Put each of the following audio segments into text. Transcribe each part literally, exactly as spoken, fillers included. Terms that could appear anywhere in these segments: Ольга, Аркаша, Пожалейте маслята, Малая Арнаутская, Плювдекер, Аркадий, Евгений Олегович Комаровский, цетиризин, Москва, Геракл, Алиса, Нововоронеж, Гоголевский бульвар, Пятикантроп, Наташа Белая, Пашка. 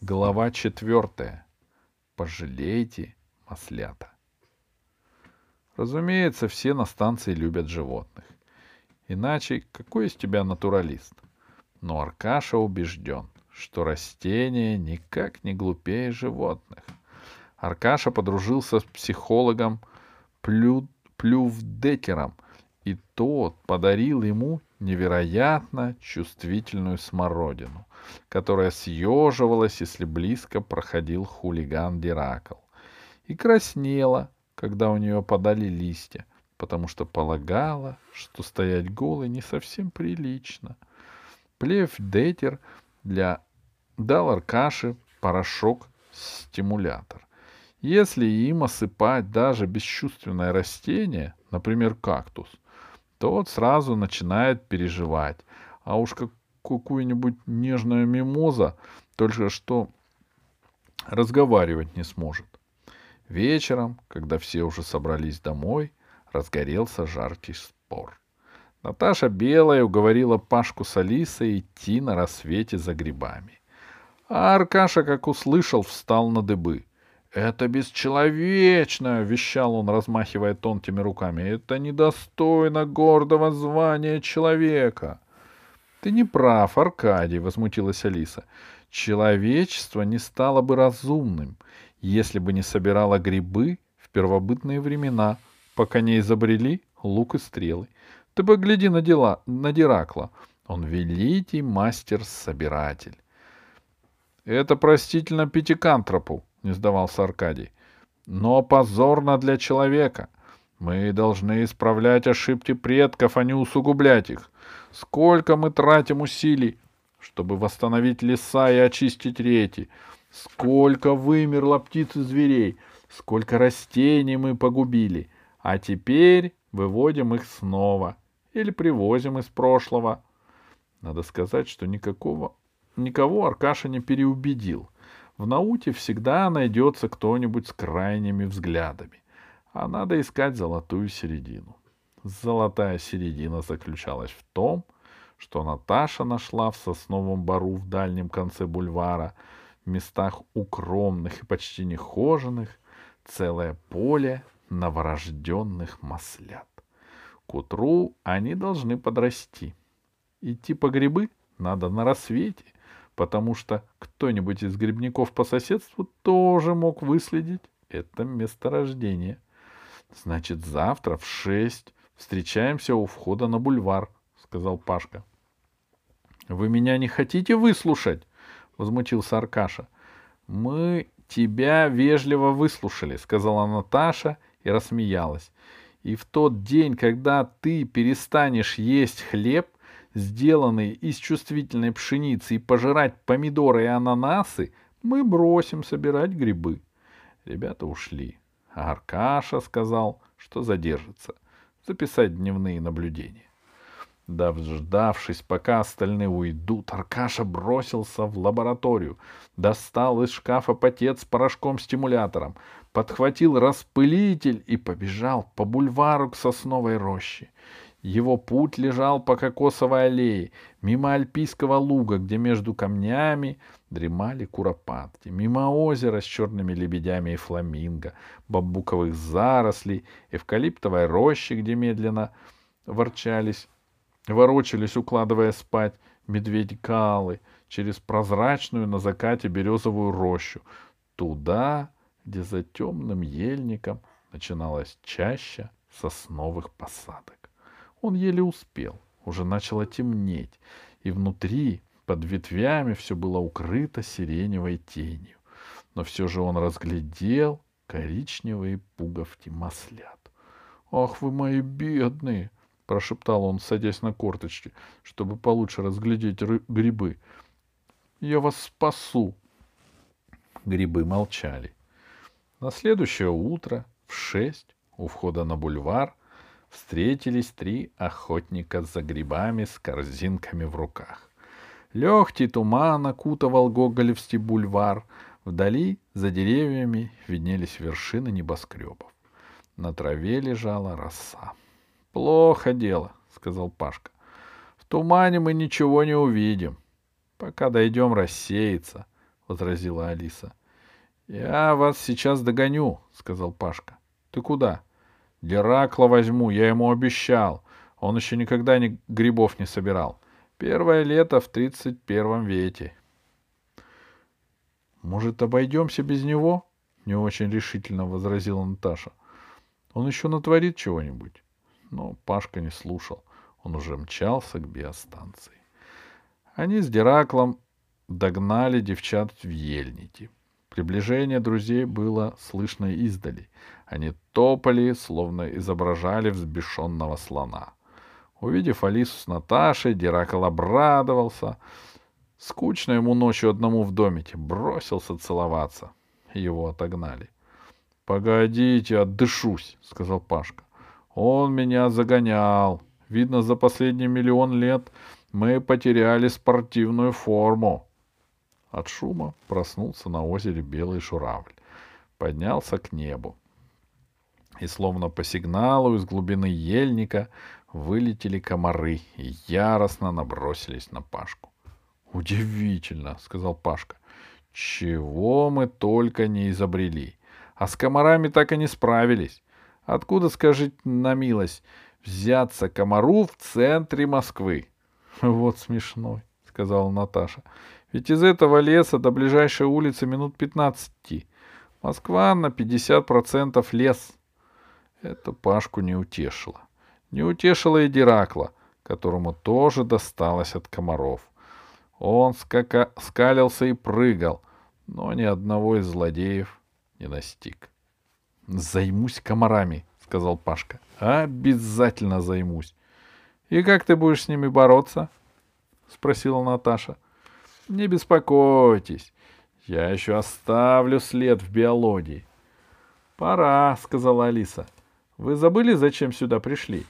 Глава четвертая. Пожалейте маслята. Разумеется, все на станции любят животных. Иначе какой из тебя натуралист? Но Аркаша убежден, что растения никак не глупее животных. Аркаша подружился с психологом Плю... Плювдекером, и тот подарил ему невероятно чувствительную смородину, которая съеживалась, если близко проходил хулиган Геракл, и краснела, когда у нее подали листья, потому что полагала, что стоять голой не совсем прилично. Плювдекер для... дал Аркаше порошок-стимулятор. Если им осыпать даже бесчувственное растение, например, кактус, тот сразу начинает переживать. А уж как какую-нибудь нежную мимоза только что разговаривать не сможет. Вечером, когда все уже собрались домой, разгорелся жаркий спор. Наташа Белая уговорила Пашку с Алисой идти на рассвете за грибами. А Аркаша, как услышал, встал на дыбы. «Это бесчеловечно!» — вещал он, размахивая тонкими руками. «Это недостойно гордого звания человека!» «Ты не прав, Аркадий!» — возмутилась Алиса. «Человечество не стало бы разумным, если бы не собирало грибы в первобытные времена, пока не изобрели лук и стрелы. Ты погляди на дела, на Геракла. Он великий мастер-собиратель». «Это простительно пятикантропу», — не сдавался Аркадий. «Но позорно для человека. Мы должны исправлять ошибки предков, а не усугублять их. Сколько мы тратим усилий, чтобы восстановить леса и очистить реки. Сколько вымерло птиц и зверей. Сколько растений мы погубили. А теперь выводим их снова. Или привозим из прошлого». Надо сказать, что никакого, никого Аркаша не переубедил. В науке всегда найдется кто-нибудь с крайними взглядами, а надо искать золотую середину. Золотая середина заключалась в том, что Наташа нашла в сосновом бору в дальнем конце бульвара, в местах укромных и почти нехоженных, целое поле новорожденных маслят. К утру они должны подрасти. Идти по грибы надо на рассвете, потому что кто-нибудь из грибников по соседству тоже мог выследить это месторождение. «Значит, завтра в шесть встречаемся у входа на бульвар», — сказал Пашка. «Вы меня не хотите выслушать?» — возмутился Аркаша. «Мы тебя вежливо выслушали», — сказала Наташа и рассмеялась. «И в тот день, когда ты перестанешь есть хлеб, сделанные из чувствительной пшеницы, и пожирать помидоры и ананасы, мы бросим собирать грибы». Ребята ушли, а Аркаша сказал, что задержится, записать дневные наблюдения. Дождавшись, пока остальные уйдут, Аркаша бросился в лабораторию, достал из шкафа пакет с порошком-стимулятором, подхватил распылитель и побежал по бульвару к сосновой роще. Его путь лежал по кокосовой аллее, мимо альпийского луга, где между камнями дремали куропатки, мимо озера с черными лебедями и фламинго, бамбуковых зарослей, эвкалиптовой рощи, где медленно ворчались, ворочались, укладывая спать, медведь-калы, через прозрачную на закате березовую рощу, туда, где за темным ельником начиналась чаща сосновых посадок. Он еле успел, уже начало темнеть, и внутри, под ветвями, все было укрыто сиреневой тенью. Но все же он разглядел коричневые пуговки маслят. «Ах вы мои бедные!» — прошептал он, садясь на корточки, чтобы получше разглядеть ры- грибы. «Я вас спасу!» Грибы молчали. На следующее утро в шесть у входа на бульвар встретились три охотника за грибами с корзинками в руках. Легкий туман окутывал Гоголевский бульвар. Вдали, за деревьями, виднелись вершины небоскребов. На траве лежала роса. — Плохо дело, — сказал Пашка. — В тумане мы ничего не увидим. Пока дойдем, рассеется. — возразила Алиса. — Я вас сейчас догоню, — сказал Пашка. — Ты куда? — Геракла возьму, я ему обещал. Он еще никогда ни грибов не собирал. Первое лето в тридцать первом веке. — Может, обойдемся без него? — не очень решительно возразила Наташа. — Он еще натворит чего-нибудь. Но Пашка не слушал. Он уже мчался к биостанции. Они с Гераклом догнали девчат в ельнике. Приближение друзей было слышно издали. Они топали, словно изображали взбешенного слона. Увидев Алису с Наташей, Геракл обрадовался. Скучно ему ночью одному в домике. Бросился целоваться. Его отогнали. — Погодите, отдышусь, — сказал Пашка. — Он меня загонял. Видно, за последний миллион лет мы потеряли спортивную форму. От шума проснулся на озере белый журавль. Поднялся к небу. И словно по сигналу из глубины ельника вылетели комары и яростно набросились на Пашку. — Удивительно, — сказал Пашка. — Чего мы только не изобрели. А с комарами так и не справились. Откуда, скажите на милость, взяться комару в центре Москвы? — Вот смешной, — сказала Наташа. — Ведь из этого леса до ближайшей улицы минут пятнадцать идти. Москва на пятьдесят процентов лес. Это Пашку не утешило. Не утешило и Геракла, которому тоже досталось от комаров. Он скака... скалился и прыгал, но ни одного из злодеев не настиг. — Займусь комарами, — сказал Пашка. — Обязательно займусь. — И как ты будешь с ними бороться? — спросила Наташа. — Не беспокойтесь, я еще оставлю след в биологии. — Пора, — сказала Алиса. — Вы забыли, зачем сюда пришли?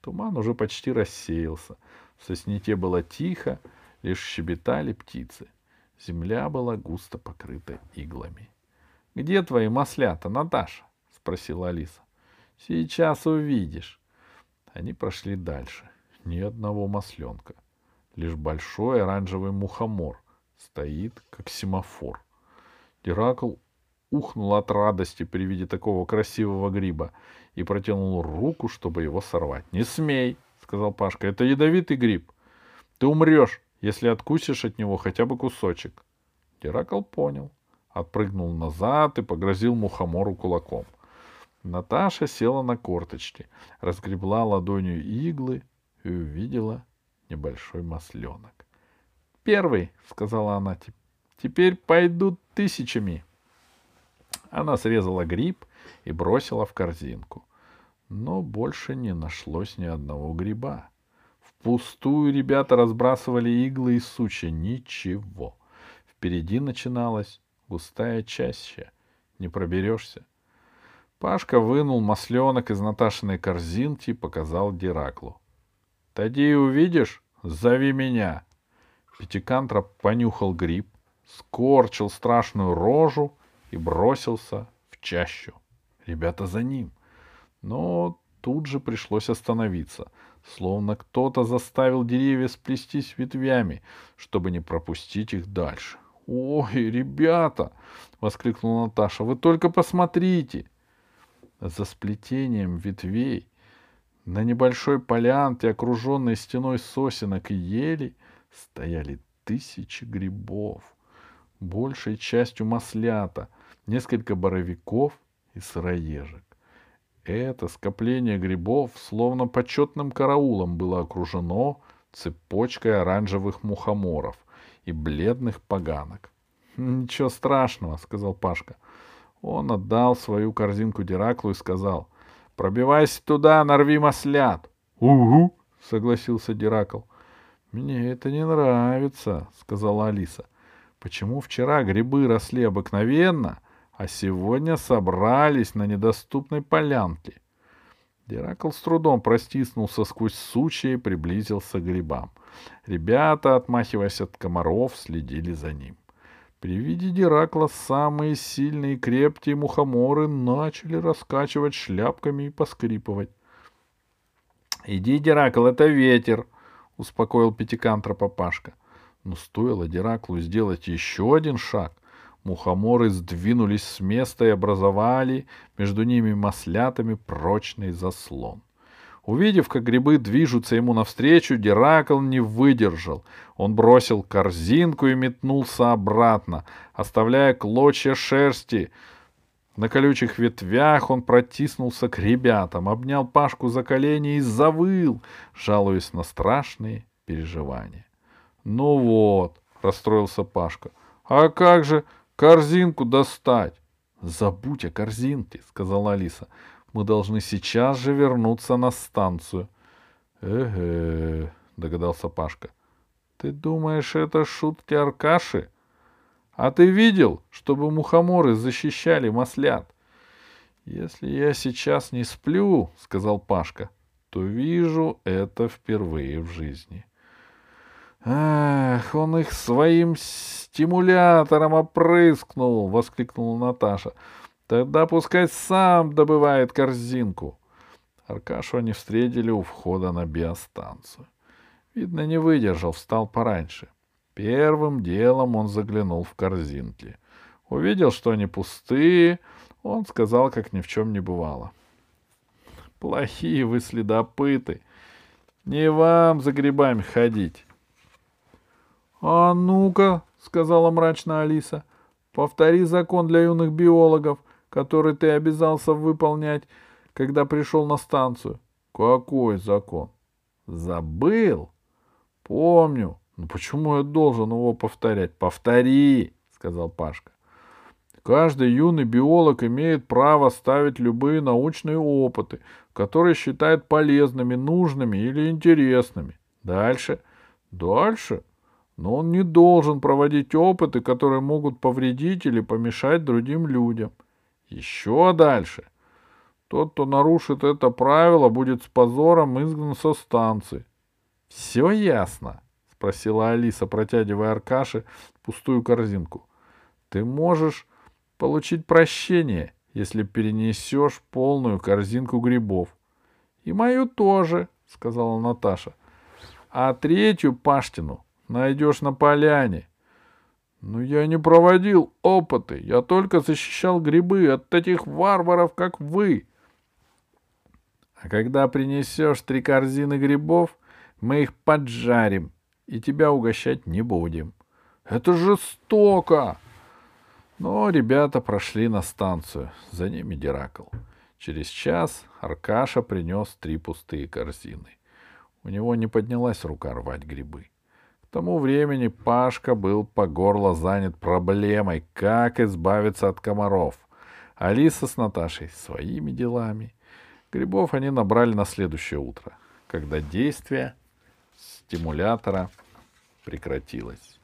Туман уже почти рассеялся. В сосняке было тихо, лишь щебетали птицы. Земля была густо покрыта иглами. — Где твои маслята, Наташа? — спросила Алиса. — Сейчас увидишь. Они прошли дальше. Ни одного масленка. Лишь большой оранжевый мухомор стоит, как семафор. Геракл ухнул от радости при виде такого красивого гриба и протянул руку, чтобы его сорвать. — Не смей, — сказал Пашка, — это ядовитый гриб. Ты умрешь, если откусишь от него хотя бы кусочек. Геракл понял, отпрыгнул назад и погрозил мухомору кулаком. Наташа села на корточки, разгребла ладонью иглы и увидела небольшой масленок. — Первый, — сказала она, — теперь пойдут тысячами. Она срезала гриб и бросила в корзинку. Но больше не нашлось ни одного гриба. Впустую ребята разбрасывали иглы и сучья. Ничего. Впереди начиналась густая чаща. Не проберешься. Пашка вынул масленок из Наташиной корзинки и показал Гераклу. — Тади увидишь? Зови меня. Пятикантроп понюхал гриб, скорчил страшную рожу и бросился в чащу. Ребята за ним. Но тут же пришлось остановиться, словно кто-то заставил деревья сплестись ветвями, чтобы не пропустить их дальше. — Ой, ребята! — воскликнула Наташа. — Вы только посмотрите! За сплетением ветвей на небольшой полянке, окруженной стеной сосенок и елей, стояли тысячи грибов, большей частью маслята, несколько боровиков и сыроежек. Это скопление грибов словно почетным караулом было окружено цепочкой оранжевых мухоморов и бледных поганок. — Ничего страшного, — сказал Пашка. Он отдал свою корзинку Гераклу и сказал: — Пробивайся туда, нарви маслят. — Угу, — согласился Геракл. — Мне это не нравится, — сказала Алиса. — Почему вчера грибы росли обыкновенно, а сегодня собрались на недоступной полянке? Геракл с трудом простиснулся сквозь сучья и приблизился к грибам. Ребята, отмахиваясь от комаров, следили за ним. При виде Геракла самые сильные и крепкие мухоморы начали раскачивать шляпками и поскрипывать. — Иди, Геракл, это ветер, — успокоил пятикантропа Пашка. — Но стоило Гераклу сделать еще один шаг, мухоморы сдвинулись с места и образовали между ними маслятами прочный заслон. Увидев, как грибы движутся ему навстречу, Геракл не выдержал. Он бросил корзинку и метнулся обратно, оставляя клочья шерсти. На колючих ветвях он протиснулся к ребятам, обнял Пашку за колени и завыл, жалуясь на страшные переживания. — Ну вот, — расстроился Пашка, — а как же корзинку достать? — Забудь о корзинке, — сказала Алиса. Мы должны сейчас же вернуться на станцию. — Эге, — догадался Пашка. — Ты думаешь, это шутки Аркаши? А ты видел, чтобы мухоморы защищали маслят? — Если я сейчас не сплю, — сказал Пашка, — то вижу это впервые в жизни. «Ах, он их своим стимулятором опрыскнул!» — воскликнула Наташа. «Тогда пускай сам добывает корзинку!» Аркашу они встретили у входа на биостанцию. Видно, не выдержал, встал пораньше. Первым делом он заглянул в корзинки. Увидел, что они пустые, он сказал, как ни в чем не бывало. «Плохие вы следопыты! Не вам за грибами ходить!» «А ну-ка, — сказала мрачно Алиса, — повтори закон для юных биологов, который ты обязался выполнять, когда пришел на станцию». «Какой закон? Забыл? Помню. Ну почему я должен его повторять?» «Повтори, — сказал Пашка. — Каждый юный биолог имеет право ставить любые научные опыты, которые считает полезными, нужными или интересными. Дальше. Дальше. Но он не должен проводить опыты, которые могут повредить или помешать другим людям. Еще дальше. Тот, кто нарушит это правило, будет с позором изгнан со станции». — Все ясно? — спросила Алиса, протягивая Аркаше пустую корзинку. — Ты можешь получить прощение, если перенесешь полную корзинку грибов. — И мою тоже, — сказала Наташа. — А третью Паштину найдешь на поляне. Но я не проводил опыты. Я только защищал грибы от таких варваров, как вы. А когда принесешь три корзины грибов, мы их поджарим и тебя угощать не будем. Это жестоко! Но ребята прошли на станцию. За ними Геракл. Через час Аркаша принес три пустые корзины. У него не поднялась рука рвать грибы. К тому времени Пашка был по горло занят проблемой, как избавиться от комаров. Алиса с Наташей своими делами. Грибов они набрали на следующее утро, когда действие стимулятора прекратилось.